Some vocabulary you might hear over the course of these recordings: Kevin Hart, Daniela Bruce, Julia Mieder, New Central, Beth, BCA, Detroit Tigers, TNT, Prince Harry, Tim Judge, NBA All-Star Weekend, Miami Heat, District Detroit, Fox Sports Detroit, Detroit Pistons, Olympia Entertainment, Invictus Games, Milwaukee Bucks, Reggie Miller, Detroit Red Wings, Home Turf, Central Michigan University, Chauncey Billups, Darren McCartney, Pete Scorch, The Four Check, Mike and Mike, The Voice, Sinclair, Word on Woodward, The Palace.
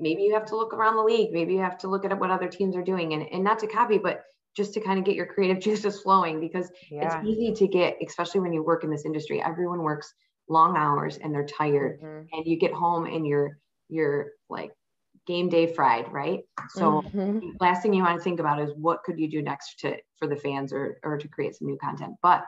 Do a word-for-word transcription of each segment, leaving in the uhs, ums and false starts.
maybe you have to look around the league. Maybe you have to look at what other teams are doing, and, and not to copy, but just to kind of get your creative juices flowing, because yeah. it's easy to get, especially when you work in this industry, everyone works long hours and they're tired, mm-hmm. and you get home and you're, you're like game day fried. Right. So mm-hmm. last thing you want to think about is what could you do next to, for the fans, or, or to create some new content. But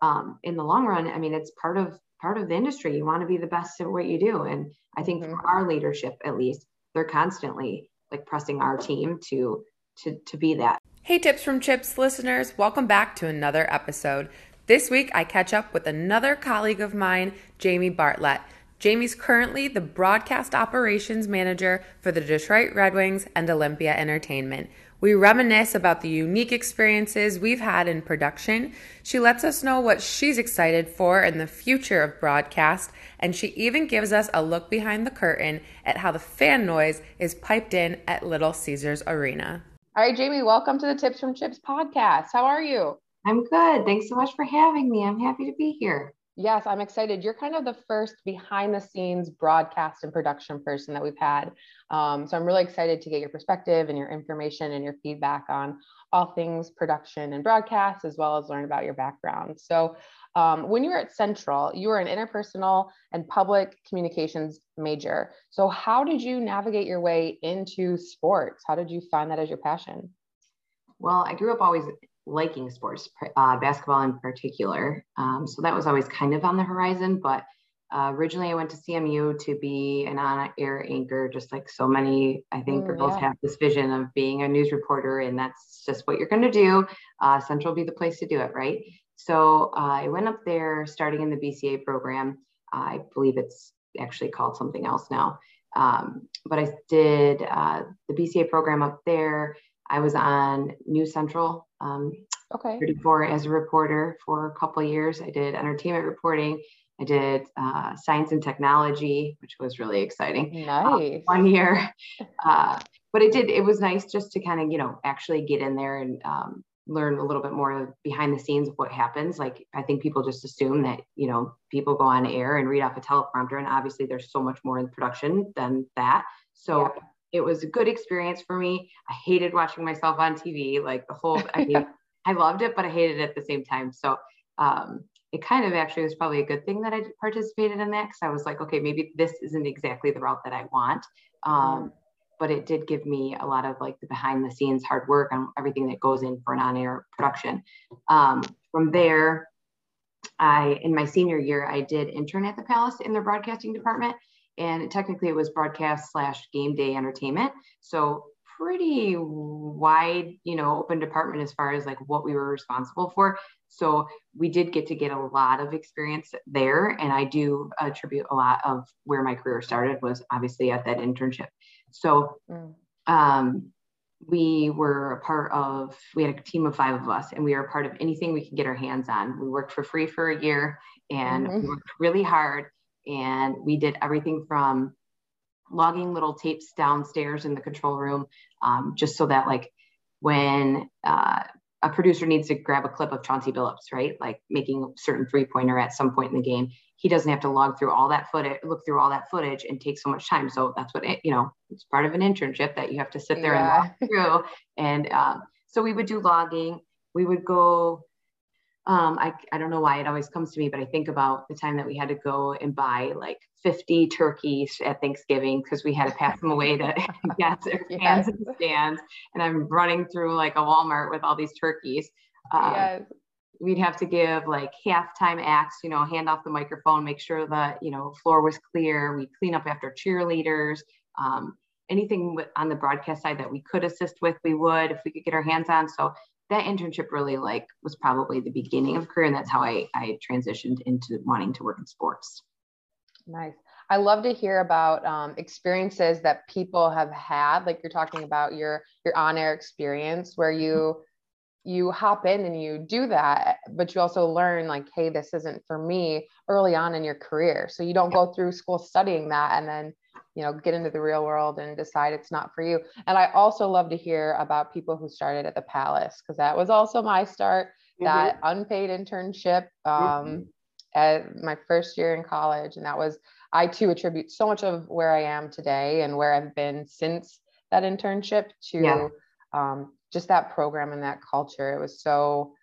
um, in the long run, I mean, it's part of, part of the industry. You want to be the best at what you do. And I think mm-hmm. from our leadership, at least, they're constantly like pressing our team to, to, to be that. Hey, Tips from Chips listeners, welcome back to another episode. This week, I catch up with another colleague of mine, Jamie Bartlett. Jamie's currently the broadcast operations manager for the Detroit Red Wings and Olympia Entertainment. We reminisce about the unique experiences we've had in production. She lets us know what she's excited for in the future of broadcast, and she even gives us a look behind the curtain at how the fan noise is piped in at Little Caesars Arena. All right, Jamie, welcome to the Tips from Chips podcast. How are you? I'm good. Thanks so much for having me. I'm happy to be here. Yes, I'm excited. You're kind of the first behind the scenes broadcast and production person that we've had. Um, so I'm really excited to get your perspective and your information and your feedback on all things production and broadcast, as well as learn about your background. So um, when you were at Central, you were an interpersonal and public communications major. So how did you navigate your way into sports? How did you find that as your passion? Well, I grew up always liking sports, uh, basketball in particular. Um, so that was always kind of on the horizon, but uh, originally I went to C M U to be an on-air anchor, just like so many, I think, mm, girls yeah. have this vision of being a news reporter, and that's just what you're going to do. Uh, Central will be the place to do it, right? So uh, I went up there starting in the B C A program. Uh, I believe it's actually called something else now. Um, but I did uh, the B C A program up there. I was on New Central um, okay. thirty-four as a reporter for a couple of years. I did entertainment reporting. I did uh, science and technology, which was really exciting. Nice. Um, one year. Uh, but it did, it was nice just to kind of, you know, actually get in there and um, learn a little bit more behind the scenes of what happens. Like, I think people just assume that, you know, people go on air and read off a teleprompter, and obviously there's so much more in production than that. So yeah. It was a good experience for me. I hated watching myself on T V, like the whole, I mean, yeah. I loved it, but I hated it at the same time. So um, it kind of actually was probably a good thing that I participated in that, because I was like, okay, maybe this isn't exactly the route that I want. Um, but it did give me a lot of like the behind the scenes hard work on everything that goes in for an on-air production. Um, from there, I, in my senior year, I did intern at the Palace in their broadcasting department. And technically it was broadcast slash game day entertainment. So pretty wide, you know, open department as far as like what we were responsible for. So we did get to get a lot of experience there. And I do attribute a lot of where my career started was obviously at that internship. So um, we were a part of, we had a team of five of us, and we were a part of anything we could get our hands on. We worked for free for a year, and mm-hmm. we worked really hard. And we did everything from logging little tapes downstairs in the control room, um, just so that like when uh, a producer needs to grab a clip of Chauncey Billups, right? Like making a certain three pointer at some point in the game, he doesn't have to log through all that footage, look through all that footage and take so much time. So that's what, it, you know, it's part of an internship that you have to sit there yeah. and log through. And um, so we would do logging, we would go, Um, I, I don't know why it always comes to me, but I think about the time that we had to go and buy like fifty turkeys at Thanksgiving because we had to pass them away to guests or fans in the stands. And I'm running through like a Walmart with all these turkeys. Um, yes. We'd have to give like halftime acts, you know, hand off the microphone, make sure that, you know, floor was clear. We'd clean up after cheerleaders. Um, anything on the broadcast side that we could assist with, we would, if we could get our hands on. So that internship really like was probably the beginning of career. And that's how I, I transitioned into wanting to work in sports. Nice. I love to hear about um, experiences that people have had. Like you're talking about your, your on-air experience where you, you hop in and you do that, but you also learn like, hey, this isn't for me early on in your career. So you don't go through school studying that and then, you know, get into the real world and decide it's not for you. And I also love to hear about people who started at the Palace, because that was also my start, mm-hmm. that unpaid internship. Um, mm-hmm. at my first year in college. And that was, I too attribute so much of where I am today and where I've been since that internship to yeah. um, just that program and that culture. It was so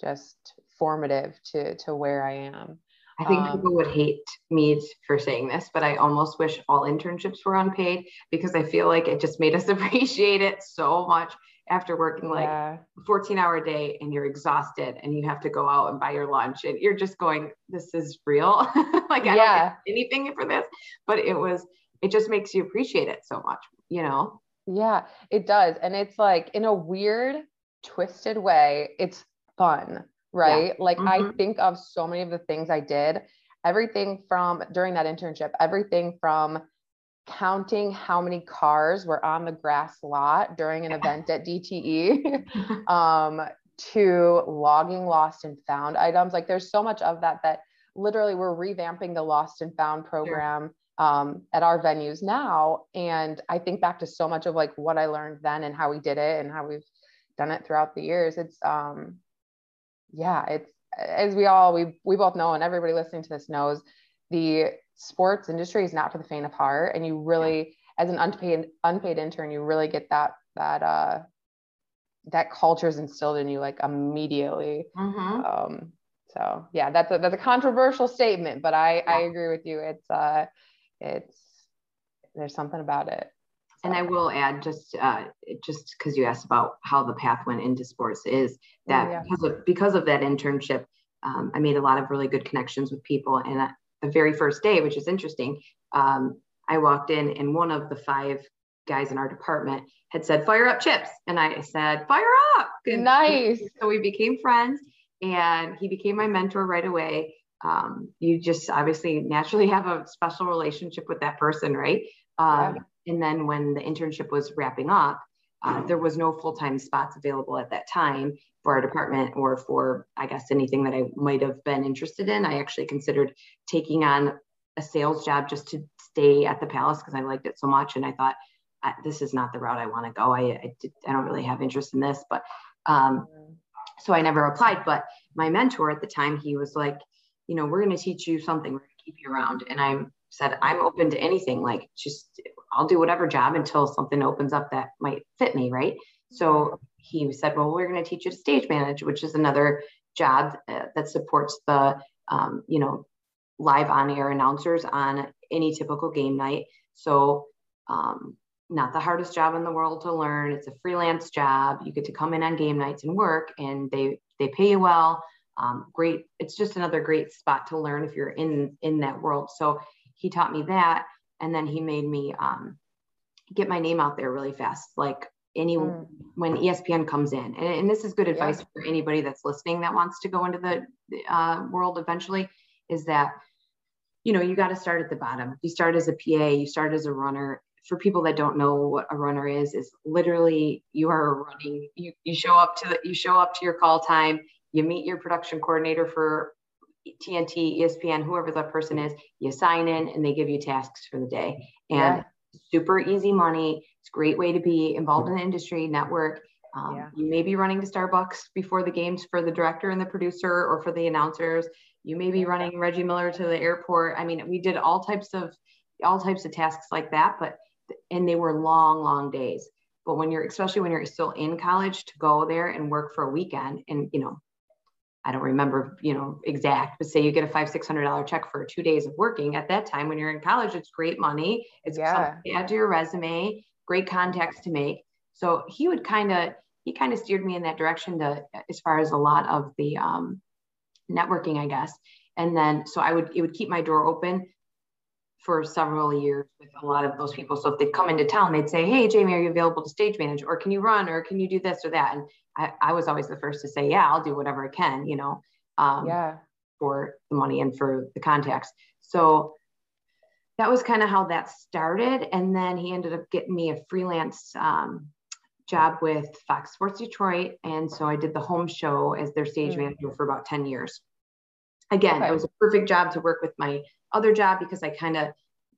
just formative to, to where I am. I think um, people would hate me for saying this, but I almost wish all internships were unpaid because I feel like it just made us appreciate it so much after working like yeah. a fourteen hour day and you're exhausted and you have to go out and buy your lunch and you're just going, this is real. Like I yeah. don't get anything for this, but it was, it just makes you appreciate it so much, you know? Yeah, it does. And it's like in a weird, twisted way, it's fun. Right. Yeah. Like mm-hmm. I think of so many of the things I did, everything from during that internship, everything from counting how many cars were on the grass lot during an yeah. event at D T E um, to logging lost and found items. Like there's so much of that, that literally we're revamping the lost and found program sure. um, at our venues now. And I think back to so much of like what I learned then and how we did it and how we've done it throughout the years. It's, um, yeah, it's, as we all, we, we both know, and everybody listening to this knows, the sports industry is not for the faint of heart. And you really, yeah. as an unpaid, unpaid intern, you really get that, that, uh, that culture is instilled in you like immediately. Mm-hmm. Um, so yeah, that's a, that's a controversial statement, but I, yeah. I agree with you. It's, uh, it's, there's something about it. And I will add just, uh, just because you asked about how the path went into sports is that oh, yeah. because of, because of that internship, um, I made a lot of really good connections with people. And I, the very first day, which is interesting, um, I walked in and one of the five guys in our department had said, fire up Chips. And I said, fire up. And nice. So we became friends and he became my mentor right away. Um, you just obviously naturally have a special relationship with that person, right? Um, yeah. And then when the internship was wrapping up, uh, there was no full-time spots available at that time for our department or for, I guess, anything that I might have been interested in. I actually considered taking on a sales job just to stay at the Palace because I liked it so much. And I thought, this is not the route I want to go. I, I, did, I don't really have interest in this. But um, so I never applied. But my mentor at the time, he was like, you know, we're going to teach you something. We're going to keep you around. And I said, I'm open to anything. Like just... I'll do whatever job until something opens up that might fit me, right? So he said, well, we're going to teach you to stage manage, which is another job uh, that supports the, um, you know, live on-air announcers on any typical game night. So um, not the hardest job in the world to learn. It's a freelance job. You get to come in on game nights and work, and they they pay you well. Um, great. It's just another great spot to learn if you're in, in that world. So he taught me that. And then he made me um, get my name out there really fast. Like any, mm. when E S P N comes in, and, and this is good advice yeah. for anybody that's listening that wants to go into the uh, world eventually, is that, you know, you got to start at the bottom. You start as a P A, you start as a runner. For people that don't know what a runner is, is literally you are running, you, you show up to the, you show up to your call time, you meet your production coordinator for T N T, E S P N, whoever that person is, you sign in and they give you tasks for the day. And yeah. super easy money. It's a great way to be involved in the industry, network. Um, yeah. You may be running to Starbucks before the games for the director and the producer or for the announcers. You may be running Reggie Miller to the airport. I mean, we did all types of all types of tasks like that, but and they were long, long days. But when you're especially when you're still in college, to go there and work for a weekend and, you know, I don't remember, you know, exact, but say you get a five, six hundred dollars check for two days of working at that time when you're in college, it's great money. It's yeah. something to add to your resume, great contacts to make. So he would kind of, he kind of steered me in that direction to, as far as a lot of the um, networking, I guess. And then, so I would, it would keep my door open for several years with a lot of those people. So if they'd come into town, they'd say, hey, Jamie, are you available to stage manage? Or can you run? Or can you do this or that? And I, I was always the first to say, yeah, I'll do whatever I can, you know, um, yeah. for the money and for the contacts. So that was kind of how that started. And then he ended up getting me a freelance um, job with Fox Sports Detroit. And so I did the home show as their stage mm-hmm. manager for about ten years. Again, okay. it was a perfect job to work with my other job because I kind of,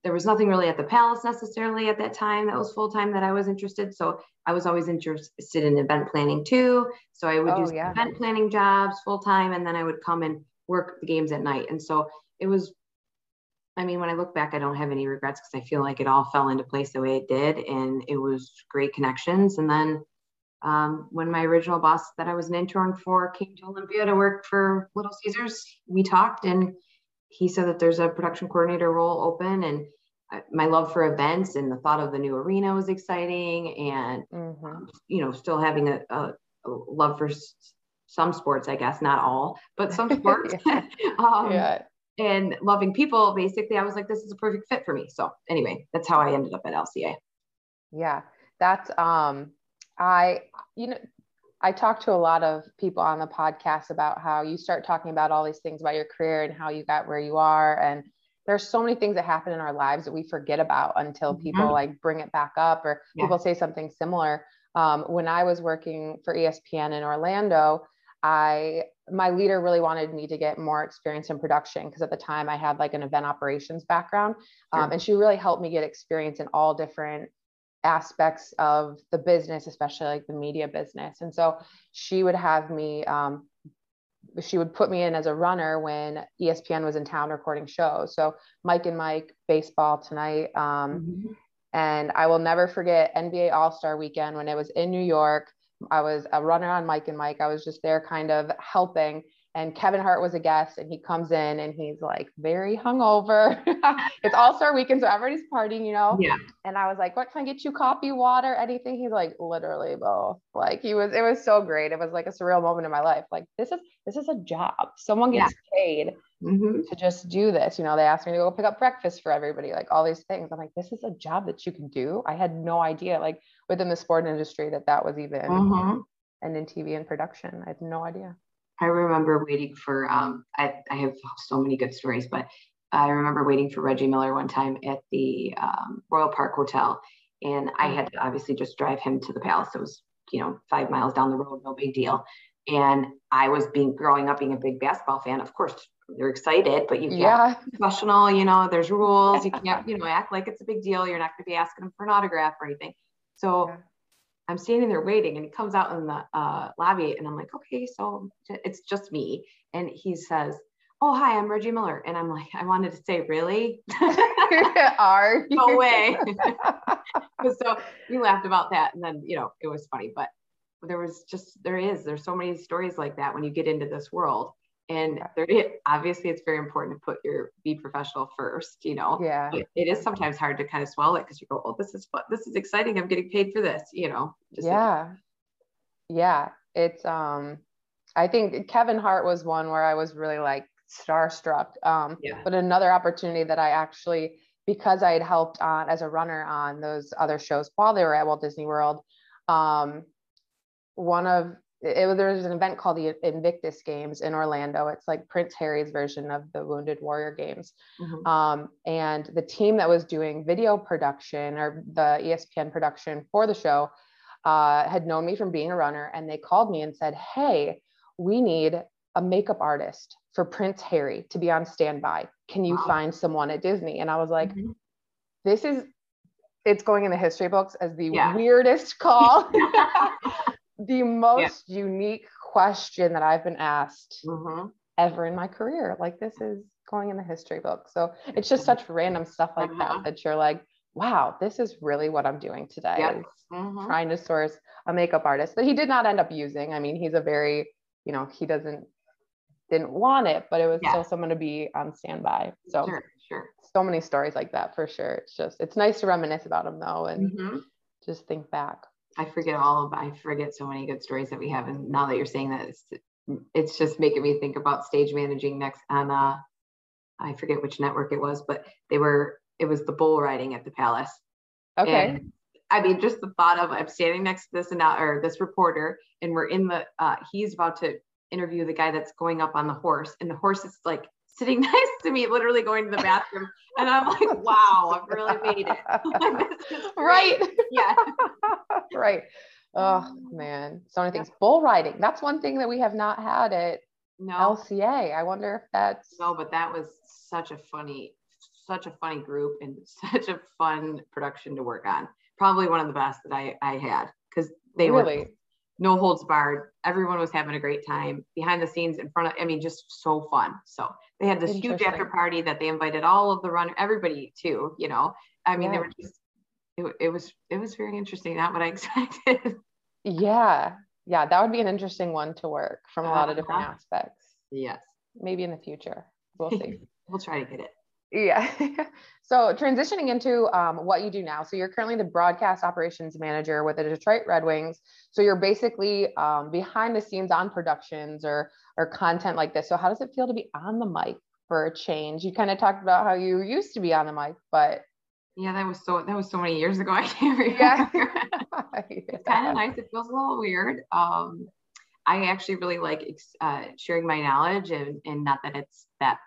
there was nothing really at the Palace necessarily at that time that was full-time that I was interested. So I was always interested in event planning too. So I would oh, do yeah. event planning jobs full-time, and then I would come and work the games at night. And so it was, I mean, when I look back, I don't have any regrets because I feel like it all fell into place the way it did. And it was great connections. And then um, when my original boss that I was an intern for came to Olympia to work for Little Caesars, we talked and he said that there's a production coordinator role open, and my love for events and the thought of the new arena was exciting. And, mm-hmm. you know, still having a, a, a love for s- some sports, I guess, not all, but some sports. yeah. um, yeah. And loving people, basically, I was like, this is a perfect fit for me. So anyway, that's how I ended up at L C A. Yeah, that's, um, I, you know, I talk to a lot of people on the podcast about how you start talking about all these things about your career and how you got where you are. And there's so many things that happen in our lives that we forget about until people mm-hmm. like bring it back up, or yeah. people say something similar. Um, when I was working for E S P N in Orlando, I, my leader really wanted me to get more experience in production, because at the time I had like an event operations background. Um, sure. And she really helped me get experience in all different aspects of the business, especially like the media business. And so she would have me, um, she would put me in as a runner when E S P N was in town recording shows. So Mike and Mike, Baseball Tonight. Um, mm-hmm. And I will never forget N B A All-Star Weekend when it was in New York. I was a runner on Mike and Mike. I was just there kind of helping. And Kevin Hart was a guest, and he comes in and he's like very hungover. It's All-Star Weekend, so everybody's partying, you know? Yeah. And I was like, what, can I get you coffee, water, anything? He's like, literally both. Like he was, it was so great. It was like a surreal moment in my life. Like this is, this is a job. Someone gets yeah. paid mm-hmm. to just do this. You know, they asked me to go pick up breakfast for everybody, like all these things. I'm like, this is a job that you can do. I had no idea, like within the sport industry, that that was even, mm-hmm. and in T V and production, I had no idea. I remember waiting for, um, I, I have so many good stories, but I remember waiting for Reggie Miller one time at the um, Royal Park Hotel. And I had to obviously just drive him to the Palace. It was, you know, five miles down the road, no big deal. And I was being, growing up being a big basketball fan. Of course, you're excited, but you can't yeah. be professional, you know, there's rules. You can't, you know, act like it's a big deal. You're not going to be asking him for an autograph or anything. So yeah. I'm standing there waiting, and he comes out in the uh, lobby, and I'm like, okay, so it's just me. And he says, oh, hi, I'm Reggie Miller. And I'm like, I wanted to say, really? Are you? No way. So we laughed about that. And then, you know, it was funny, but there was just, there is, there's so many stories like that when you get into this world. And there is, obviously it's very important to put your, be professional first, you know, yeah. But it is sometimes hard to kind of swallow it, because you go, oh, this is fun. This is exciting. I'm getting paid for this, you know? Just yeah. Like- yeah. It's, um, I think Kevin Hart was one where I was really like starstruck. Um, yeah. But another opportunity that I actually, because I had helped on as a runner on those other shows while they were at Walt Disney World, um, one of, It was, there was an event called the Invictus Games in Orlando. It's like Prince Harry's version of the Wounded Warrior Games. Mm-hmm. Um, and the team that was doing video production, or the E S P N production for the show, uh, had known me from being a runner. And they called me and said, hey, we need a makeup artist for Prince Harry to be on standby. Can you wow. find someone at Disney? And I was like, mm-hmm. this is, it's going in the history books as the yeah. weirdest call. The most yeah. unique question that I've been asked mm-hmm. ever in my career. Like, this is going in the history book. So it's just such random stuff like mm-hmm. that, that you're like, wow, this is really what I'm doing today. Yep. Mm-hmm. Trying to source a makeup artist that he did not end up using. I mean, he's a very, you know, he doesn't, didn't want it, but it was yeah. still someone to be on standby. So sure, sure. So many stories like that, for sure. It's just, it's nice to reminisce about him though. And mm-hmm. just think back. I forget all of, I forget so many good stories that we have. And now that you're saying that, it's, it's just making me think about stage managing next on, uh, I forget which network it was, but they were, it was the bull riding at the Palace. Okay. And, I mean, just the thought of, I'm standing next to this and now, or this reporter, and we're in the, uh, he's about to interview the guy that's going up on the horse, and the horse is like sitting next to me, literally going to the bathroom. And I'm like, wow, I've really made it. Right. Yeah. Right. Oh man. So many things. Yeah. Bull riding. That's one thing that we have not had at no. L C A. I wonder if that's. No, but that was such a funny, such a funny group, and such a fun production to work on. Probably one of the best that I, I had. Cause they really? were no holds barred. Everyone was having a great time behind the scenes, in front of, I mean, just so fun. So they had this huge after party that they invited all of the run, everybody to, you know, I mean, yeah. they were just, it, it was, it was very interesting. Not what I expected. Yeah. Yeah. That would be an interesting one to work from a lot of different uh-huh. aspects. Yes. Maybe in the future. We'll see. We'll try to get it. Yeah. So transitioning into um, what you do now. So you're currently the broadcast operations manager with the Detroit Red Wings. So you're basically um, behind the scenes on productions or, or content like this. So how does it feel to be on the mic for a change? You kind of talked about how you used to be on the mic, but. Yeah, that was so, that was so many years ago. I can't remember. Yeah. Yeah. It's kind of nice. It feels a little weird. Um, I actually really like uh, sharing my knowledge and, and not that it's that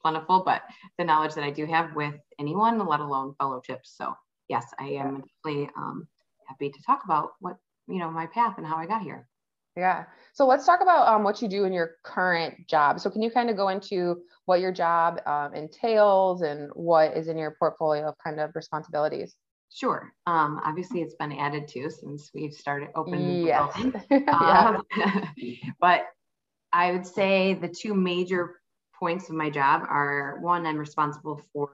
plentiful, but the knowledge that I do have with anyone, let alone fellowships. So yes, I am definitely um, happy to talk about what, you know, my path and how I got here. Yeah. So let's talk about um, what you do in your current job. So can you kind of go into what your job um, entails and what is in your portfolio of kind of responsibilities? Sure. Um, obviously it's been added to since we've started open. Yes. um, but I would say the two major points of my job are, one, I'm responsible for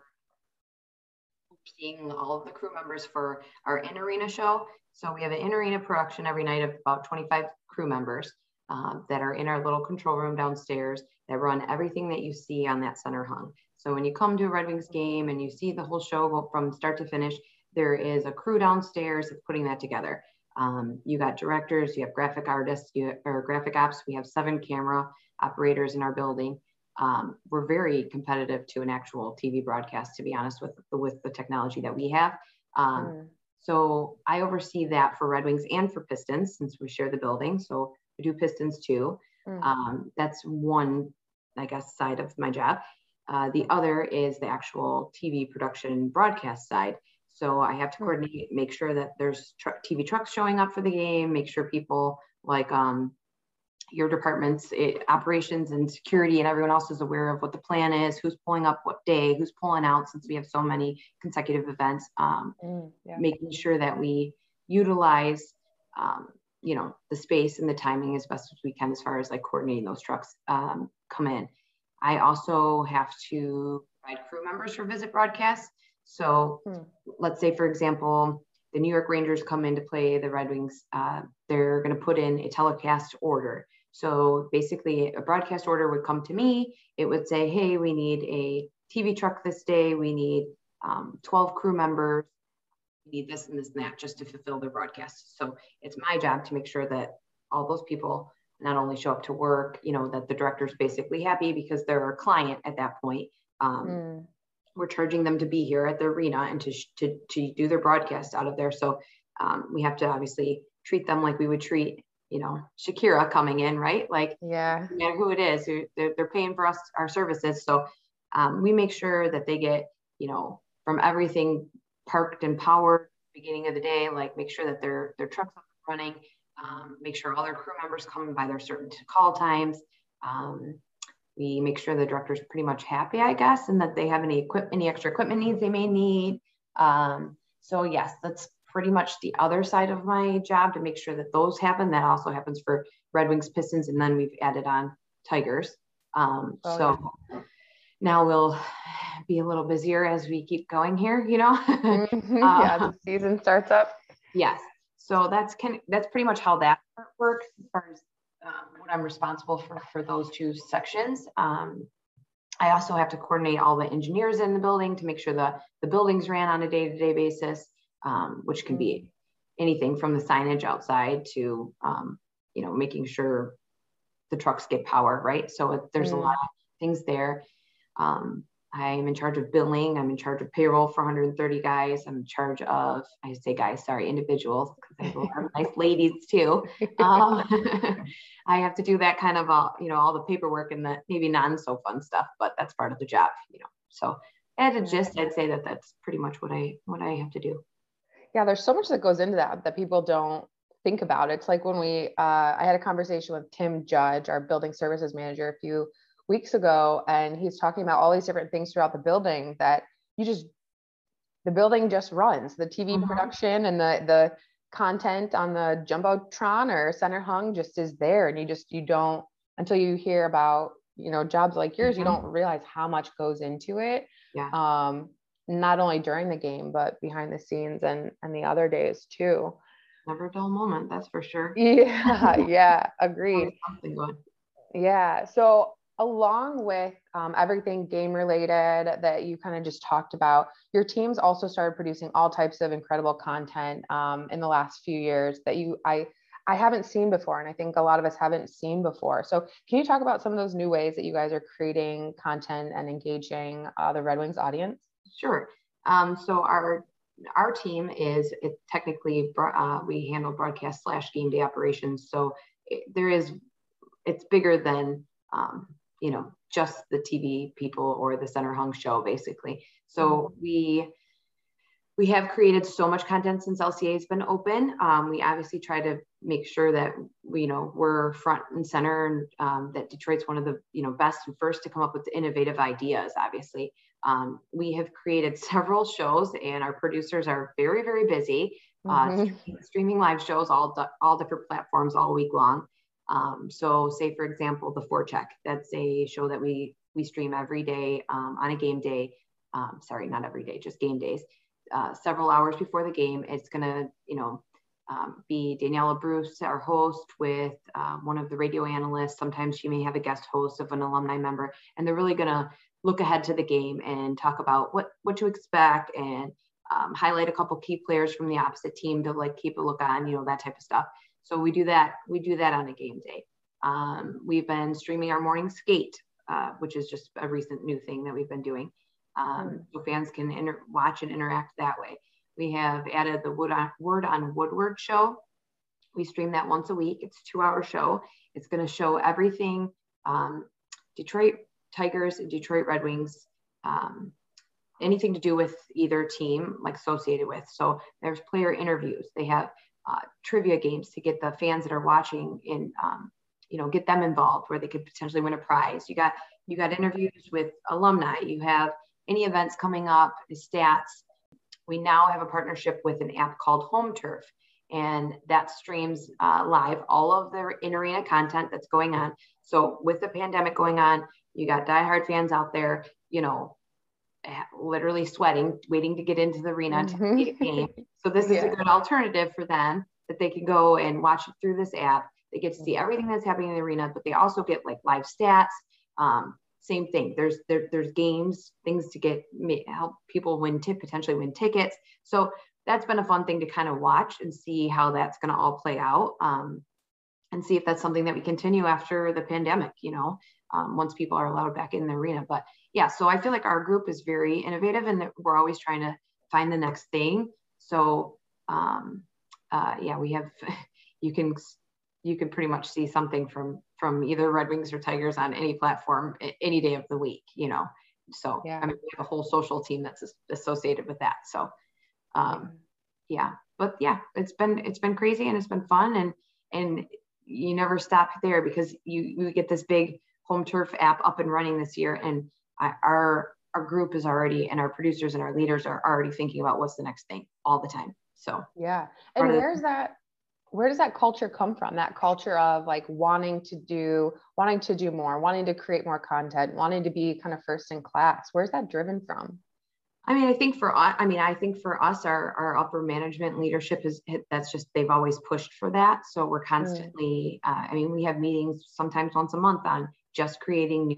seeing all of the crew members for our in-arena show. So we have an in-arena production every night of about twenty-five crew members uh, that are in our little control room downstairs that run everything that you see on that center hung. So when you come to a Red Wings game and you see the whole show go from start to finish, there is a crew downstairs that's putting that together. Um, you got directors, you have graphic artists, you have, or graphic ops. We have seven camera operators in our building. Um, we're very competitive to an actual T V broadcast, to be honest, with, with the technology that we have. Um, mm. So I oversee that for Red Wings and for Pistons, since we share the building. So we do Pistons too. Mm. Um, that's one, I guess, side of my job. Uh, the other is the actual T V production broadcast side. So I have to coordinate, make sure that there's tr- T V trucks showing up for the game, make sure people like, um, your department's it, operations and security and everyone else is aware of what the plan is, who's pulling up what day, who's pulling out, since we have so many consecutive events, um, mm, yeah. making sure that we utilize, um, you know, the space and the timing as best as we can, as far as like coordinating those trucks um, come in. I also have to provide crew members for visit broadcasts. So mm. let's say, for example, the New York Rangers come in to play the Red Wings. Uh, they're going to put in a telecast order. So basically a broadcast order would come to me. It would say, hey, we need a T V truck this day. We need um, twelve crew members. We need this and this and that just to fulfill the broadcast. So it's my job to make sure that all those people not only show up to work, you know, that the director's basically happy because they're our client at that point. Um, mm. We're charging them to be here at the arena and to, to, to do their broadcast out of there. So um, we have to obviously treat them like we would treat, you know, Shakira coming in, right? Like, yeah, no matter who it is, they're, they're paying for us, our services. So um, we make sure that they get, you know, from everything parked and powered beginning of the day, like make sure that their, their trucks are running, um, make sure all their crew members come by their certain call times. Um, we make sure the director's pretty much happy, I guess, and that they have any equipment, any extra equipment needs they may need. Um, so yes, that's pretty much the other side of my job, to make sure that those happen. That also happens for Red Wings, Pistons, and then we've added on Tigers. Um, oh, so yeah. Now we'll be a little busier as we keep going here, you know? Mm-hmm. um, yeah, the season starts up. Yes. So that's can, that's pretty much how that works as far as um, what I'm responsible for, for those two sections. Um, I also have to coordinate all the engineers in the building to make sure the, the buildings ran on a day-to-day basis. Um, which can be anything from the signage outside to, um, you know, making sure the trucks get power, right? So it, there's mm. a lot of things there. Um, I'm in charge of billing. I'm in charge of payroll for one hundred thirty guys. I'm in charge of, I say guys, sorry, individuals, because I have nice ladies too. Um, I have to do that kind of, all, you know, all the paperwork and the maybe non so fun stuff, but that's part of the job, you know. So at a gist, I'd say that that's pretty much what I what I have to do. Yeah, there's so much that goes into that that people don't think about. It's like when we, uh, I had a conversation with Tim Judge, our building services manager, a few weeks ago, and he's talking about all these different things throughout the building that you just, the building just runs, the T V mm-hmm. production and the the content on the Jumbotron or center hung just is there. And you just, you don't, until you hear about, you know, jobs like yours, mm-hmm. you don't realize how much goes into it. Yeah. Um, not only during the game, but behind the scenes and, and the other days too. Never a dull moment. That's for sure. Yeah. Yeah. Agreed. Yeah. So along with um, everything game related that you kind of just talked about, your team's also started producing all types of incredible content um, in the last few years that you, I, I haven't seen before. And I think a lot of us haven't seen before. So can you talk about some of those new ways that you guys are creating content and engaging uh, the Red Wings audience? Sure. Um, so our, our team is it technically, uh, we handle broadcast slash game day operations. So it, there is, it's bigger than, um, you know, just the T V people or the center hung show basically. So we, we have created so much content since L C A has been open. Um, we obviously try to make sure that, you know, we're front and center and um, that Detroit's one of the, you know, best and first to come up with innovative ideas, obviously. Um, we have created several shows and our producers are very, very busy, uh, mm-hmm. streaming, streaming live shows, all, all different platforms all week long. Um, so say, for example, The Four Check, that's a show that we, we stream every day um, on a game day. Um, sorry, not every day, just game days, uh, several hours before the game. It's going to, you know, um, be Daniela Bruce, our host, with uh, one of the radio analysts. Sometimes she may have a guest host of an alumni member, and they're really going to look ahead to the game and talk about what, what to expect and um, highlight a couple key players from the opposite team to like keep a look on, you know, that type of stuff. So we do that. We do that on a game day. Um, we've been streaming our morning skate, uh, which is just a recent new thing that we've been doing. Um, so fans can inter- watch and interact that way. We have added the Word on, Word on Woodward show. We stream that once a week. It's a two hour show. It's going to show everything um, Detroit Tigers and Detroit Red Wings, um, anything to do with either team, like associated with. So there's player interviews. They have uh, trivia games to get the fans that are watching in, um, you know, get them involved where they could potentially win a prize. You got, you got interviews with alumni. You have any events coming up, stats. We now have a partnership with an app called Home Turf, and that streams uh, live all of the in-arena content that's going on. So with the pandemic going on, you got diehard fans out there, you know, literally sweating, waiting to get into the arena mm-hmm. to get a game. So this yeah. is a good alternative for them that they can go and watch it through this app. They get to see everything that's happening in the arena, but they also get like live stats. Um, same thing. There's there, there's games, things to get help people win tip potentially win tickets. So that's been a fun thing to kind of watch and see how that's going to all play out, um, and see if that's something that we continue after the pandemic, you know, um, once people are allowed back in the arena. But yeah, so I feel like our group is very innovative and that we're always trying to find the next thing. So um, uh, yeah, we have, you can, you can pretty much see something from, from either Red Wings or Tigers on any platform, any day of the week, you know? So yeah. I mean, we have a whole social team that's associated with that. So um, yeah, but yeah, it's been, it's been crazy and it's been fun, and, and you never stop there because you, you get this big Home Turf app up and running this year. And I, our, our group is already, and our producers and our leaders are already thinking about what's the next thing all the time. So yeah. And where's that, where does that culture come from? That culture of like wanting to do, wanting to do more, wanting to create more content, wanting to be kind of first in class. Where's that driven from? I mean, I think for, I mean, I think for us, our, our upper management leadership is, that's just, they've always pushed for that. So we're constantly, uh, I mean, we have meetings sometimes once a month on just creating new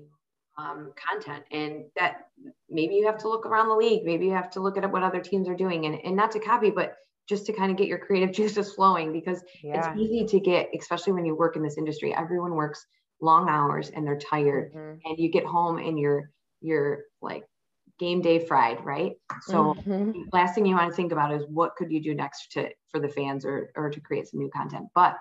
um, content, and that maybe you have to look around the league. Maybe you have to look at what other teams are doing, and, and not to copy, but just to kind of get your creative juices flowing, because yeah. it's easy to get, especially when you work in this industry, everyone works long hours and they're tired, mm-hmm. and you get home and you're, you're like game day fried, right? So mm-hmm. last thing you want to think about is what could you do next to, for the fans or, or to create some new content. But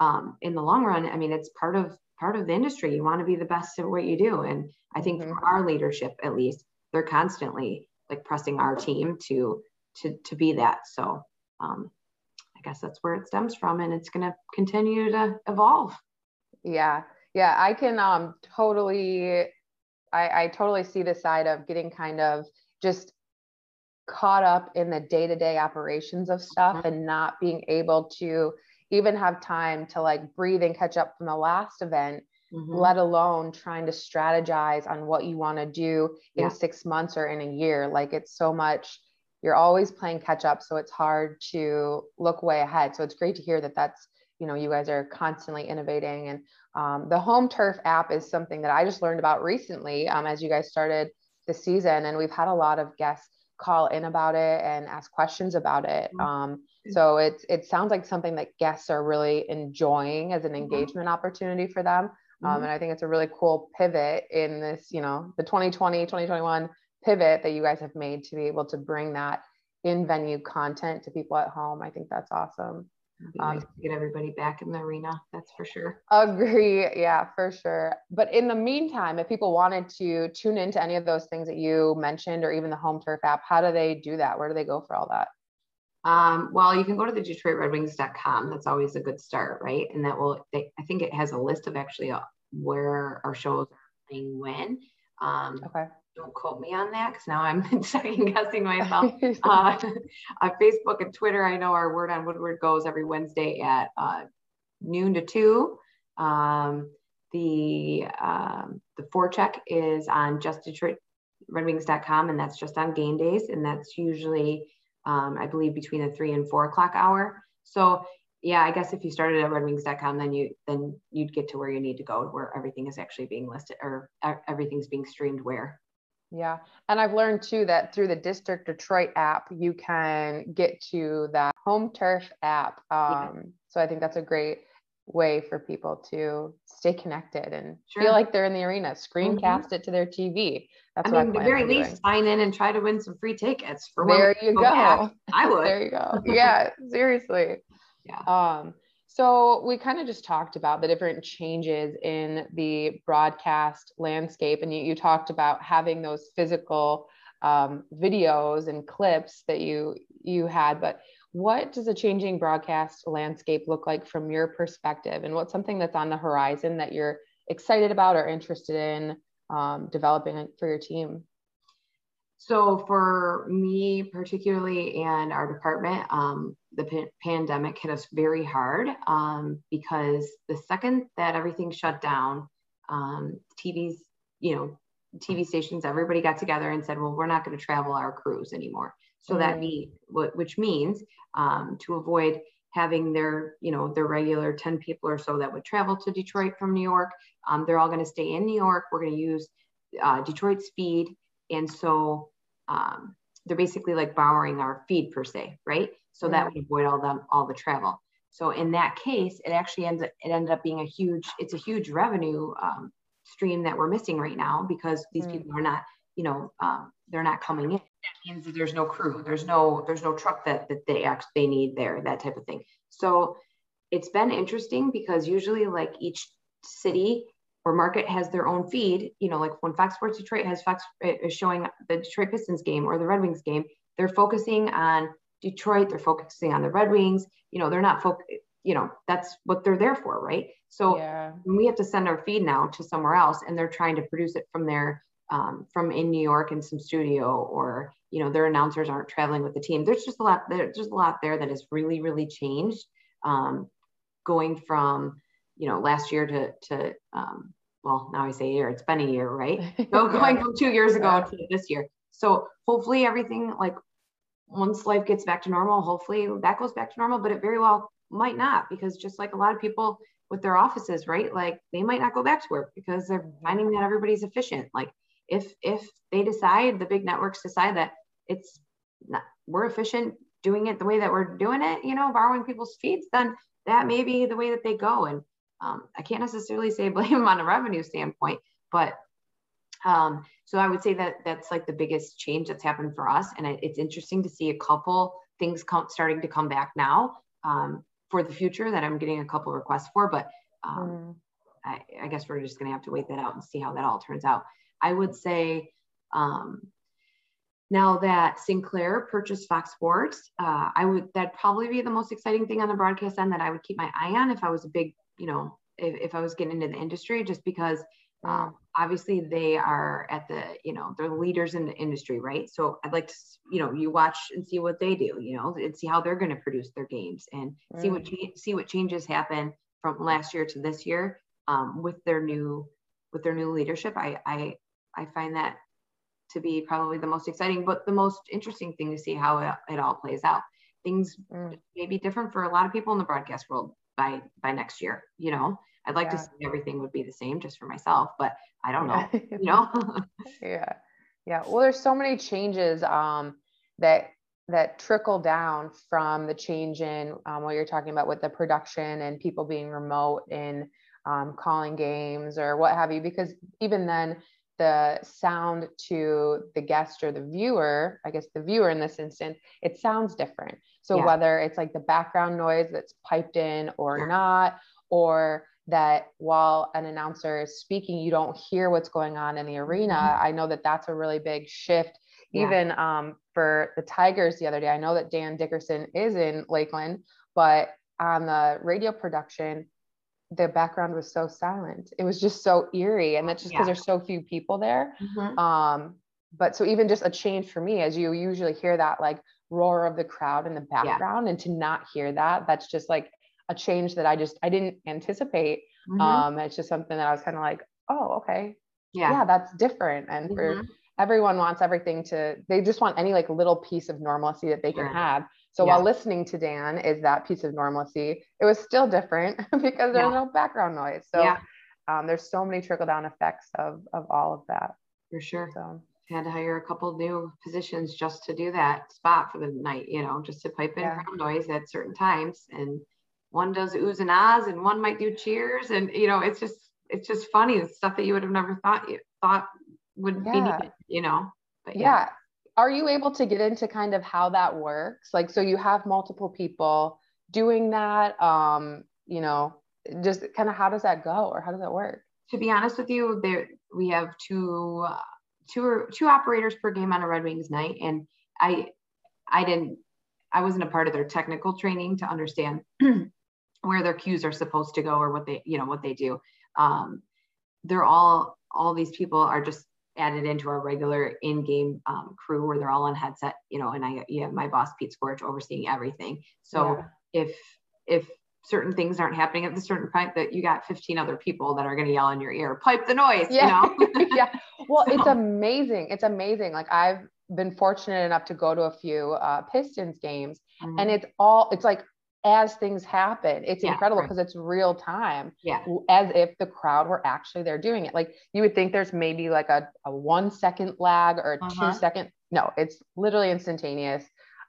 um, in the long run, I mean, it's part of, part of the industry. You want to be the best at what you do. And I think mm-hmm. from our leadership, at least, they're constantly like pressing our team to, to, to be that. So Um, I guess that's where it stems from, and it's going to continue to evolve. Yeah. Yeah. I can, um, totally, I, I totally see the side of getting kind of just caught up in the day-to-day operations of stuff and not being able to even have time to like breathe and catch up from the last event, mm-hmm. let alone trying to strategize on what you want to do in yeah. six months or in a year. Like it's so much, you're always playing catch up. So it's hard to look way ahead. So it's great to hear that that's, you know, you guys are constantly innovating. And um, the Home Turf app is something that I just learned about recently um, as you guys started the season. And we've had a lot of guests call in about it and ask questions about it. Um, so it's, it sounds like something that guests are really enjoying as an engagement opportunity for them. Um, and I think it's a really cool pivot in this, you know, the twenty twenty, twenty twenty-one pivot that you guys have made to be able to bring that in venue content to people at home. I think that's awesome. It'd be nice um, to get everybody back in the arena. That's for sure. Agree. Yeah, for sure. But in the meantime, if people wanted to tune into any of those things that you mentioned, or even the Home Turf app, how do they do that? Where do they go for all that? Um, well, you can go to the Detroit Red Wings dot com. That's always a good start, right? And that will, they, I think it has a list of actually uh, where our shows are playing when. Um, okay. Don't quote me on that because now I'm second guessing myself. uh, on Facebook and Twitter, I know our Word on Woodward goes every Wednesday at uh, noon to two. Um, the um, the Four Check is on just Detroit Red Wings dot com, and that's just on game days, and that's usually Um, I believe between the three and four o'clock hour. So yeah, I guess if you started at red wings dot com, then you, then you'd get to where you need to go, where everything is actually being listed or everything's being streamed where. Yeah. And I've learned too, that through the District Detroit app, you can get to that Home Turf app. Um, yeah. So I think that's a great way for people to stay connected and sure. feel like they're in the arena, screencast mm-hmm. it to their T V. That's I mean, at the very least, doing. Sign in and try to win some free tickets for there you go. At. I would. There you go. Yeah, seriously. Yeah. Um, so we kind of just talked about the different changes in the broadcast landscape, and you, you talked about having those physical um, videos and clips that you you had, but what does a changing broadcast landscape look like from your perspective? And what's something that's on the horizon that you're excited about or interested in um, developing for your team? So for me particularly and our department, um, the p- pandemic hit us very hard um, because the second that everything shut down, um, T Vs, you know, T V stations, everybody got together and said, well, we're not going to travel our crews anymore. So that mean, which means um, to avoid having their, you know, their regular ten people or so that would travel to Detroit from New York, um, they're all going to stay in New York. We're going to use uh, Detroit speed, and so um, they're basically like borrowing our feed per se, right? So yeah. that would avoid all them all the travel. So in that case, it actually ends up, it ended up being a huge, it's a huge revenue um, stream that we're missing right now because these mm. people are not, you know, um, they're not coming in. That means that there's no crew, there's no there's no truck that, that they actually they need there, that type of thing. So it's been interesting because usually like each city or market has their own feed, you know, like when Fox Sports Detroit has Fox is showing the Detroit Pistons game or the Red Wings game, they're focusing on Detroit, they're focusing on the Red Wings, you know, they're not, fo- you know, that's what they're there for, right? So yeah. we have to send our feed now to somewhere else and they're trying to produce it from there. Um, from in New York in some studio, or you know their announcers aren't traveling with the team. There's just a lot. There's just a lot there that has really, really changed, um, going from you know last year to to um, well now I say year. It's been a year, right? So going from two years ago to this year. So hopefully everything like once life gets back to normal, hopefully that goes back to normal. But it very well might not, because just like a lot of people with their offices, right? Like they might not go back to work because they're finding that everybody's efficient, like. If if they decide, the big networks decide that it's not, we're efficient doing it the way that we're doing it, you know, borrowing people's feeds, then that may be the way that they go. And um, I can't necessarily say blame them on a revenue standpoint, but um, so I would say that that's like the biggest change that's happened for us. And it, it's interesting to see a couple things come, starting to come back now um, for the future that I'm getting a couple requests for, but um, mm. I, I guess we're just going to have to wait that out and see how that all turns out. I would say um, now that Sinclair purchased Fox Sports, uh, I would, that'd probably be the most exciting thing on the broadcast end that I would keep my eye on if I was a big, you know, if, if I was getting into the industry, just because Um, obviously they are at the, you know, they're leaders in the industry, right? So I'd like to, you know, you watch and see what they do, you know, and see how they're going to produce their games and right. see what, see what changes happen from last year to this year, um, with their new, with their new leadership. I, I, I find that to be probably the most exciting, but the most interesting thing to see how it, it all plays out. Things mm. may be different for a lot of people in the broadcast world by, by next year, you know. I'd like yeah. to see everything would be the same just for myself, but I don't know, you know? yeah. Yeah. Well, there's so many changes um, that, that trickle down from the change in um, what you're talking about with the production and people being remote and um, calling games or what have you, because even then the sound to the guest or the viewer, I guess the viewer in this instance, it sounds different. So yeah. whether it's like the background noise that's piped in or yeah. not, or that while an announcer is speaking, you don't hear what's going on in the arena. Mm-hmm. I know that that's a really big shift. Yeah. Even um, for the Tigers the other day, I know that Dan Dickerson is in Lakeland, but on the radio production, the background was so silent. It was just so eerie. And that's just because yeah. there's so few people there. Mm-hmm. Um, but so even just a change for me, as you usually hear that like roar of the crowd in the background yeah. and to not hear that, that's just like a change that I just, I didn't anticipate. Mm-hmm. Um, it's just something that I was kind of like, oh, okay. Yeah. Yeah. That's different. And mm-hmm. for everyone wants everything to, they just want any like little piece of normalcy that they can yeah. have. So yeah. while listening to Dan is that piece of normalcy, it was still different because there's yeah. no background noise. So yeah. um, there's so many trickle down effects of, of all of that. For sure. So had to hire a couple of new positions just to do that spot for the night, you know, just to pipe in yeah. crowd noise at certain times. And one does oohs and ahs and one might do cheers. And, you know, it's just, it's just funny. It's stuff that you would have never thought you thought would yeah. be needed, you know, but yeah. yeah. Are you able to get into kind of how that works? Like, so you have multiple people doing that, um, you know, just kind of how does that go or how does that work? To be honest with you, there, we have two, uh, two, or, two operators per game on a Red Wings night. And I, I didn't, I wasn't a part of their technical training to understand where their cues are supposed to go or what they, you know, what they do. Um, they're all, all these people are just added into our regular in-game um, crew where they're all on headset, you know, and I, you have my boss, Pete Scorch, overseeing everything. So yeah. if, if certain things aren't happening at the certain point that you got fifteen other people that are going to yell in your ear, pipe the noise, yeah. you know? yeah. Well, so. It's amazing. It's amazing. Like I've been fortunate enough to go to a few uh, Pistons games mm-hmm. and it's all, it's like, as things happen, it's yeah, incredible because right. it's real time yeah. as if the crowd were actually there doing it. Like you would think there's maybe like a, a one second lag or a uh-huh. two second. No, it's literally instantaneous.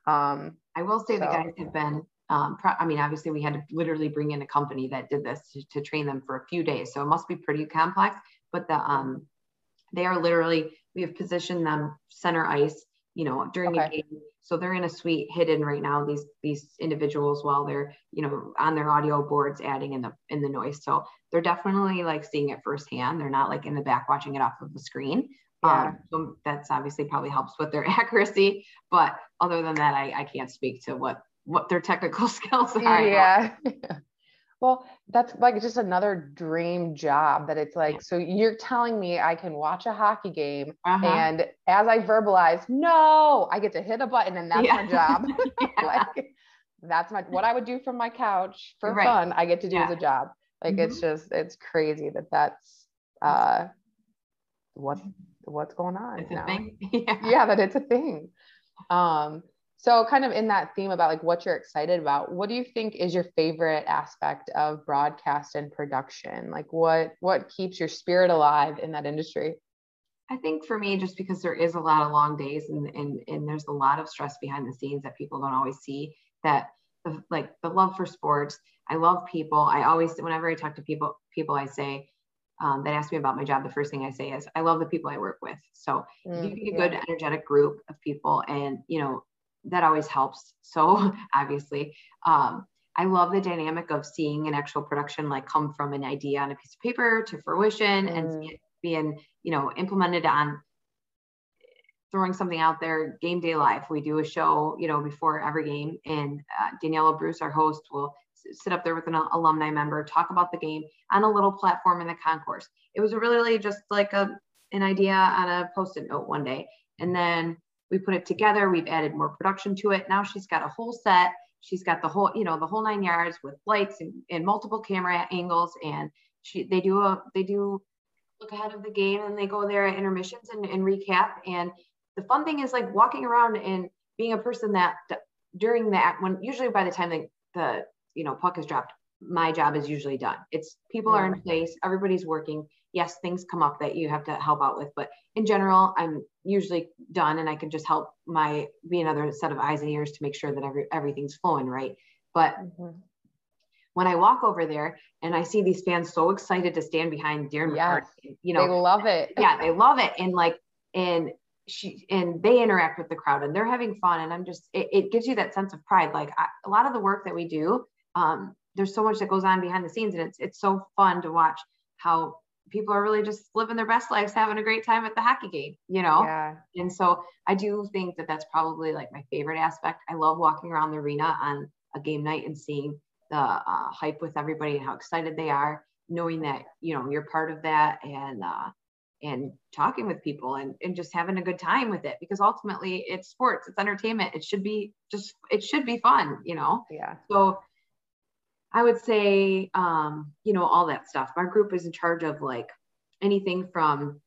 Um, I will say so. The guys have been, um, pro- I mean, obviously we had to literally bring in a company that did this to, to train them for a few days. So it must be pretty complex, but the, um, they are literally, we have positioned them center ice, you know, during okay. the game. So they're in a suite hidden right now, these, these individuals while they're, you know, on their audio boards, adding in the, in the noise. So they're definitely like seeing it firsthand. They're not like in the back, watching it off of the screen. Yeah. Um, so that's obviously probably helps with their accuracy, but other than that, I, I can't speak to what, what their technical skills are. Yeah. Well, that's like just another dream job that it's like, so you're telling me I can watch a hockey game uh-huh. and as I verbalize, no, I get to hit a button and that's yeah. my job. yeah. Like that's my, what I would do from my couch for right. fun. I get to do yeah. as a job. Like mm-hmm. it's just, it's crazy that that's uh, what, what's going on. It's now. A thing. Yeah. yeah, that it's a thing. Um, So kind of in that theme about like what you're excited about, what do you think is your favorite aspect of broadcast and production? Like what, what keeps your spirit alive in that industry? I think for me, just because there is a lot of long days and, and, and there's a lot of stress behind the scenes that people don't always see, that the, like the love for sports, I love people. I always, whenever I talk to people, people I say, Um, that asked me about my job, the first thing I say is, I love the people I work with. So mm, if you get a yeah. good energetic group of people and, you know, that always helps. So obviously, um, I love the dynamic of seeing an actual production, like come from an idea on a piece of paper to fruition mm. and it being, you know, implemented on throwing something out there. Game Day Live, we do a show, you know, before every game, and uh, Daniela Bruce, our host, will sit up there with an alumni member, talk about the game on a little platform in the concourse. It was really just like a, an idea on a post-it note one day. And then we put it together. We've added more production to it. Now she's got a whole set. She's got the whole, you know, the whole nine yards with lights and, and multiple camera angles. And she, they do a, they do look ahead of the game, and they go there at intermissions and, and recap. And the fun thing is like walking around and being a person that during that, when usually by the time the, the you know, puck is dropped, my job is usually done. It's people are in place, everybody's working. Yes, things come up that you have to help out with, but in general, I'm usually done, and I can just help my be another set of eyes and ears to make sure that every, everything's flowing right. But mm-hmm. when I walk over there and I see these fans so excited to stand behind Darren, yes. McCartney, you know, they love it. Yeah, they love it, and like, and she and they interact with the crowd, and they're having fun, and I'm just, it, it gives you that sense of pride. Like I, a lot of the work that we do, um, there's so much that goes on behind the scenes, and it's it's so fun to watch how people are really just living their best lives, having a great time at the hockey game, you know? Yeah. And so I do think that that's probably like my favorite aspect. I love walking around the arena on a game night and seeing the uh, hype with everybody and how excited they are, knowing that, you know, you're part of that, and, uh, and talking with people and, and just having a good time with it, because ultimately it's sports, it's entertainment. It should be just, it should be fun, you know? Yeah. So I would say, um, you know, all that stuff. My group is in charge of like anything from,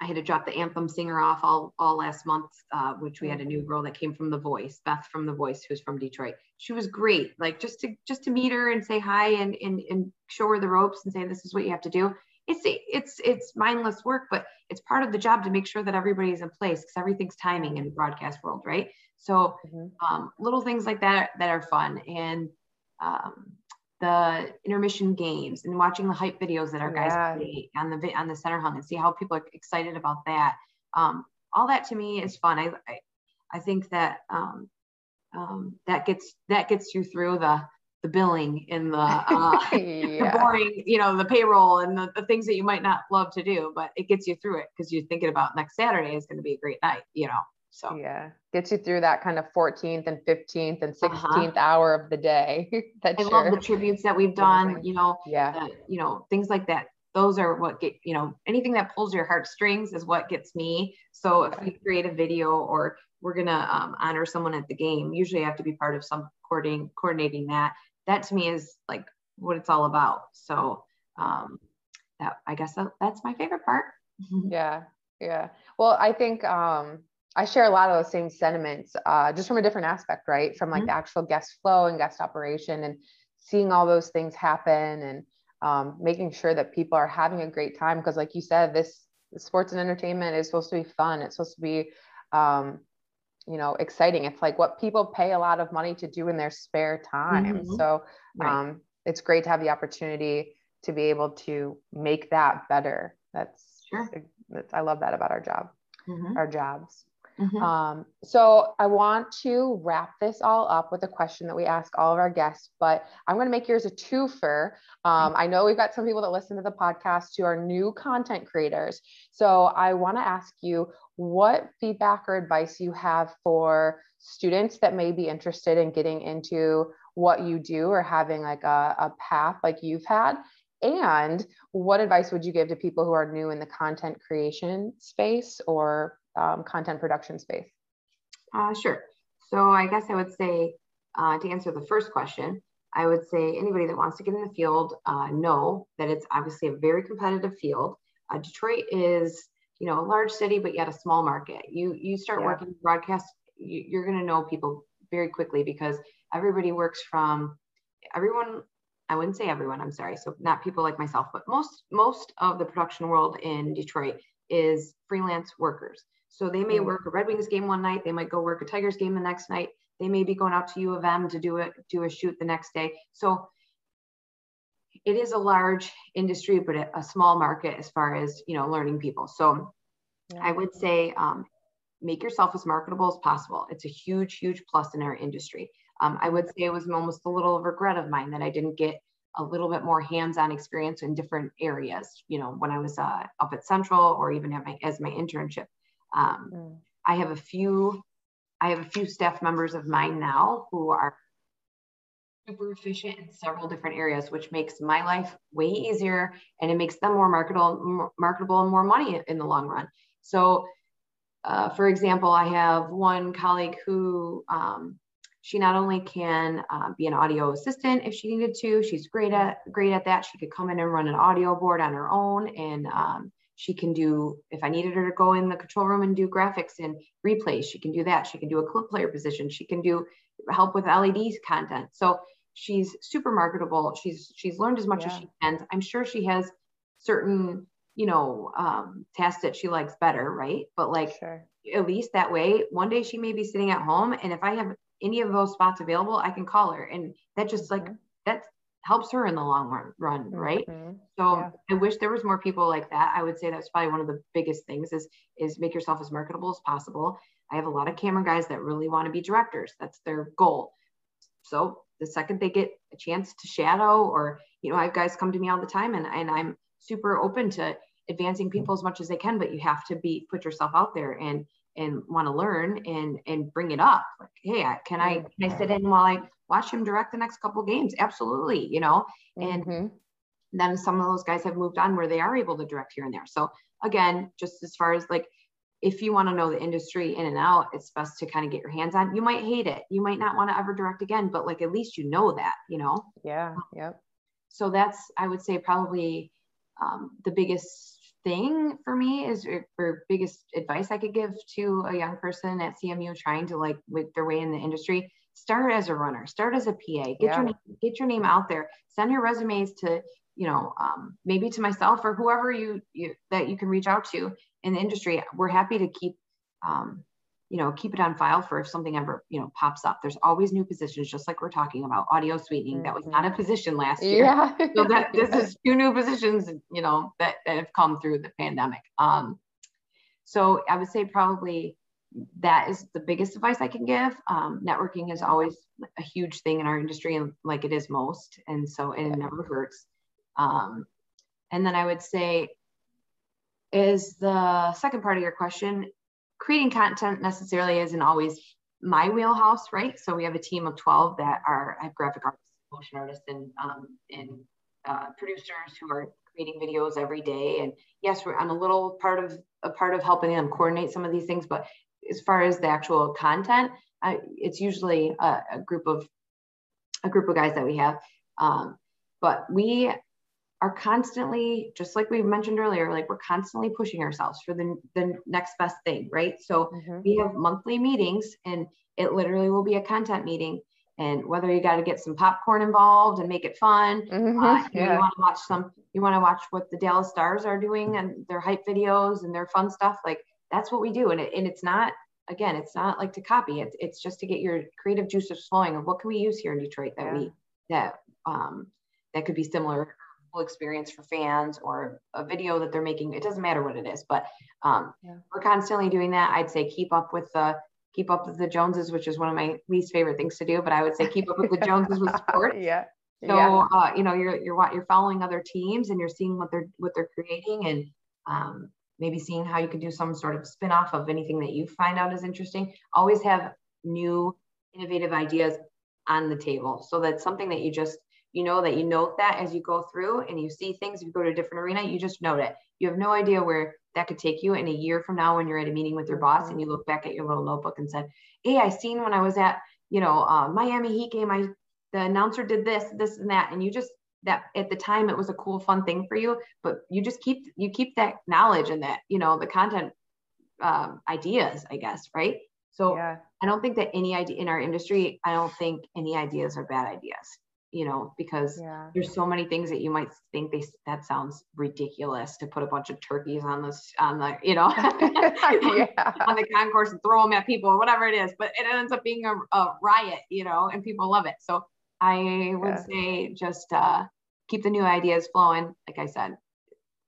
I had to drop the anthem singer off all, all last month, uh, which we had a new girl that came from The Voice, Beth from The Voice, who's from Detroit. She was great. Like just to, just to meet her and say hi and, and, and show her the ropes and say, this is what you have to do. It's, it's, it's mindless work, but it's part of the job to make sure that everybody's in place, because everything's timing in the broadcast world. Right. So mm-hmm. um, little things like that, that are fun. And, um, the intermission games and watching the hype videos that our guys yeah. play on the on the center hung and see how people are excited about that. Um, all that to me is fun. I I, I think that um, um, that gets that gets you through the the billing and the, uh, yeah. the boring, you know, the payroll and the, the things that you might not love to do, but it gets you through it because you're thinking about next Saturday is going to be a great night, you know. So yeah, gets you through that kind of fourteenth and fifteenth and sixteenth uh-huh. hour of the day. That's I sure. love the tributes that we've done, you know, yeah, uh, you know, things like that. Those are what get, you know, anything that pulls your heartstrings is what gets me. So if we create a video or we're going to um, honor someone at the game, usually I have to be part of some coordinating, coordinating that. That to me is like what it's all about. So um, that, I guess that, that's my favorite part. Yeah. Yeah. Well, I think, um, I share a lot of those same sentiments, uh, just from a different aspect, right? From like mm-hmm. the actual guest flow and guest operation and seeing all those things happen and um, making sure that people are having a great time. Because like you said, this sports and entertainment is supposed to be fun. It's supposed to be, um, you know, exciting. It's like what people pay a lot of money to do in their spare time. Mm-hmm. So right. um, it's great to have the opportunity to be able to make that better. That's, sure. that's I love that about our job, mm-hmm. our jobs. Mm-hmm. Um, so I want to wrap this all up with a question that we ask all of our guests, but I'm going to make yours a twofer. Um, I know we've got some people that listen to the podcast who are new content creators. So I want to ask you what feedback or advice you have for students that may be interested in getting into what you do or having like a, a path like you've had. And what advice would you give to people who are new in the content creation space or Um, content production space? Uh, sure. So I guess I would say uh, to answer the first question, I would say anybody that wants to get in the field uh, know that it's obviously a very competitive field. Uh, Detroit is, you know, a large city, but yet a small market. You you start yeah. working broadcast, you, you're going to know people very quickly because everybody works from everyone. I wouldn't say everyone. I'm sorry. So not people like myself, but most most of the production world in Detroit is freelance workers. So they may work a Red Wings game one night. They might go work a Tigers game the next night. They may be going out to U of M to do a, do a shoot the next day. So it is a large industry, but a small market as far as, you know, learning people. So yeah. I would say um, make yourself as marketable as possible. It's a huge, huge plus in our industry. Um, I would say it was almost a little regret of mine that I didn't get a little bit more hands-on experience in different areas, you know, when I was uh, up at Central or even at my, as my internship. Um, mm. I have a few, I have a few staff members of mine now who are super efficient in several different areas, which makes my life way easier, and it makes them more marketable, more marketable and more money in the long run. So uh, for example, I have one colleague who um, she not only can uh, be an audio assistant if she needed to, she's great at, great at that. She could come in and run an audio board on her own, and um, she can do, if I needed her to go in the control room and do graphics and replays, she can do that. She can do a clip player position. She can do help with L E D content. So she's super marketable. She's, she's learned as much yeah. as she can. I'm sure she has certain, you know, um, tasks that she likes better. Right. But like, sure. at least that way, one day she may be sitting at home, and if I have any of those spots available, I can call her. And that just mm-hmm. like, that helps her in the long run, run mm-hmm. right? So yeah. I wish there was more people like that. I would say that's probably one of the biggest things is, is make yourself as marketable as possible. I have a lot of camera guys that really want to be directors. That's their goal. So the second they get a chance to shadow, or, you know, I have guys come to me all the time, and, and I'm super open to advancing people as much as they can, but you have to be, put yourself out there and, and want to learn and, and bring it up. Like, hey, I, can I, can I sit in while I watch him direct the next couple of games? Absolutely. You know, and mm-hmm. then some of those guys have moved on where they are able to direct here and there. So again, just as far as like, if you want to know the industry in and out, it's best to kind of get your hands on. You might hate it. You might not want to ever direct again, but like, at least you know that, you know? Yeah. Yep. So that's, I would say probably um, the biggest thing for me is, or biggest advice I could give to a young person at C M U trying to like make their way in the industry. Start as a runner, start as a P A, get yeah. your name, get your name out there, send your resumes to, you know, um, maybe to myself or whoever you, you, that you can reach out to in the industry. We're happy to keep, um, you know, keep it on file for if something ever, you know, pops up. There's always new positions, just like we're talking about audio sweetening. Mm-hmm. That was not a position last year. Yeah. So that this is two new positions, you know, that, that have come through the pandemic. Um, so I would say probably that is the biggest advice I can give. Um, networking is always a huge thing in our industry, and like it is most. And so and it never hurts. Um, and then I would say is the second part of your question, creating content necessarily isn't always my wheelhouse, right? So we have a team of twelve that are, I have graphic artists, motion artists, and um, and uh, producers who are creating videos every day. And yes, we're, I'm a little part of a part of helping them coordinate some of these things, but as far as the actual content, I, it's usually a, a group of a group of guys that we have. Um, but we are constantly, just like we mentioned earlier, like we're constantly pushing ourselves for the, the next best thing, right? So mm-hmm. we have monthly meetings, and it literally will be a content meeting. And whether you got to get some popcorn involved and make it fun, mm-hmm. uh, yeah. you want to watch some, you want to watch what the Dallas Stars are doing and their hype videos and their fun stuff. Like that's what we do. And, it, and it's not, again, it's not like to copy. It's, it's just to get your creative juices flowing of what can we use here in Detroit that yeah. we, that, um, that could be similar experience for fans, or a video that they're making. It doesn't matter what it is, but um yeah. we're constantly doing that. I'd say keep up with the keep up with the Joneses, which is one of my least favorite things to do, but I would say keep up with the Joneses with sports. yeah so yeah. uh you know, you're you're what you're following other teams, and you're seeing what they're what they're creating, and um maybe seeing how you could do some sort of spin-off of anything that you find out is interesting. Always have new innovative ideas on the table, so that's something that you just You know that you note that as you go through and you see things. If you go to a different arena, you just note it. You have no idea where that could take you. And a year from now, when you're at a meeting with your boss and you look back at your little notebook and said, "Hey, I seen when I was at, you know, uh, Miami Heat game, I the announcer did this, this, and that," and you just that at the time it was a cool, fun thing for you. But you just keep you keep that knowledge and that, you know, the content um, ideas, I guess, right? So yeah. I don't think that any idea in our industry, I don't think any ideas are bad ideas. You know, because yeah. there's so many things that you might think they that sounds ridiculous to put a bunch of turkeys on this on the you know yeah. on the concourse and throw them at people or whatever it is, but it ends up being a, a riot, you know, and people love it. So I would yeah. say just uh keep the new ideas flowing. Like I said,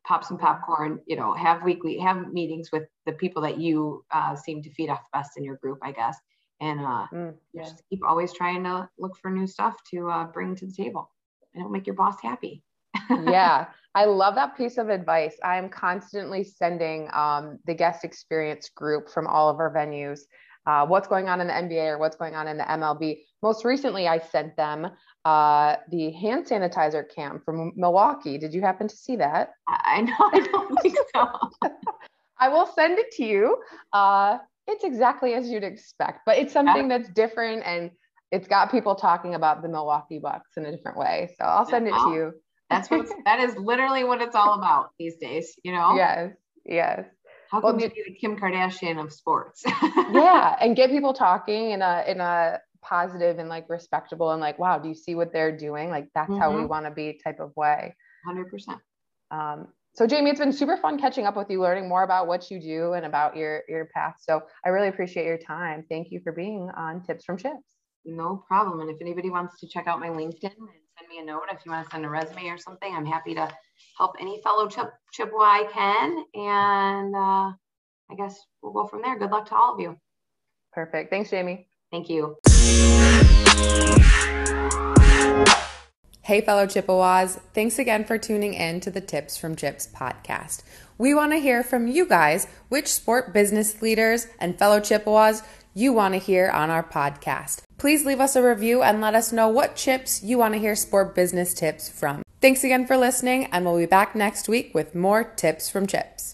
pop some popcorn, you know, have weekly have meetings with the people that you uh seem to feed off best in your group, I guess. And uh, mm, yeah. just keep always trying to look for new stuff to uh, bring to the table, and it'll make your boss happy. Yeah, I love that piece of advice. I'm constantly sending um, the guest experience group from all of our venues uh, what's going on in the N B A or what's going on in the M L B. Most recently, I sent them uh, the hand sanitizer cam from Milwaukee. Did you happen to see that? I know, I don't think so. I will send it to you. Uh, it's exactly as you'd expect, but it's something that's different, and it's got people talking about the Milwaukee Bucks in a different way. So I'll send it to you. That's what that is literally what it's all about these days, you know? Yes, yes. How can well, we be the Kim Kardashian of sports? Yeah, and get people talking in a in a positive and like respectable and like, wow, do you see what they're doing? Like that's mm-hmm. how we want to be type of way. one hundred percent. Um, so Jamie, it's been super fun catching up with you, learning more about what you do and about your your path. So I really appreciate your time. Thank you for being on Tips from Chips. No problem. And if anybody wants to check out my LinkedIn and send me a note, if you want to send a resume or something, I'm happy to help any fellow Chip, Chippewa I can. And uh, I guess we'll go from there. Good luck to all of you. Perfect. Thanks, Jamie. Thank you. Hey, fellow Chippewas. Thanks again for tuning in to the Tips from Chips podcast. We want to hear from you guys, which sport business leaders and fellow Chippewas you want to hear on our podcast. Please leave us a review and let us know what chips you want to hear sport business tips from. Thanks again for listening, and we'll be back next week with more Tips from Chips.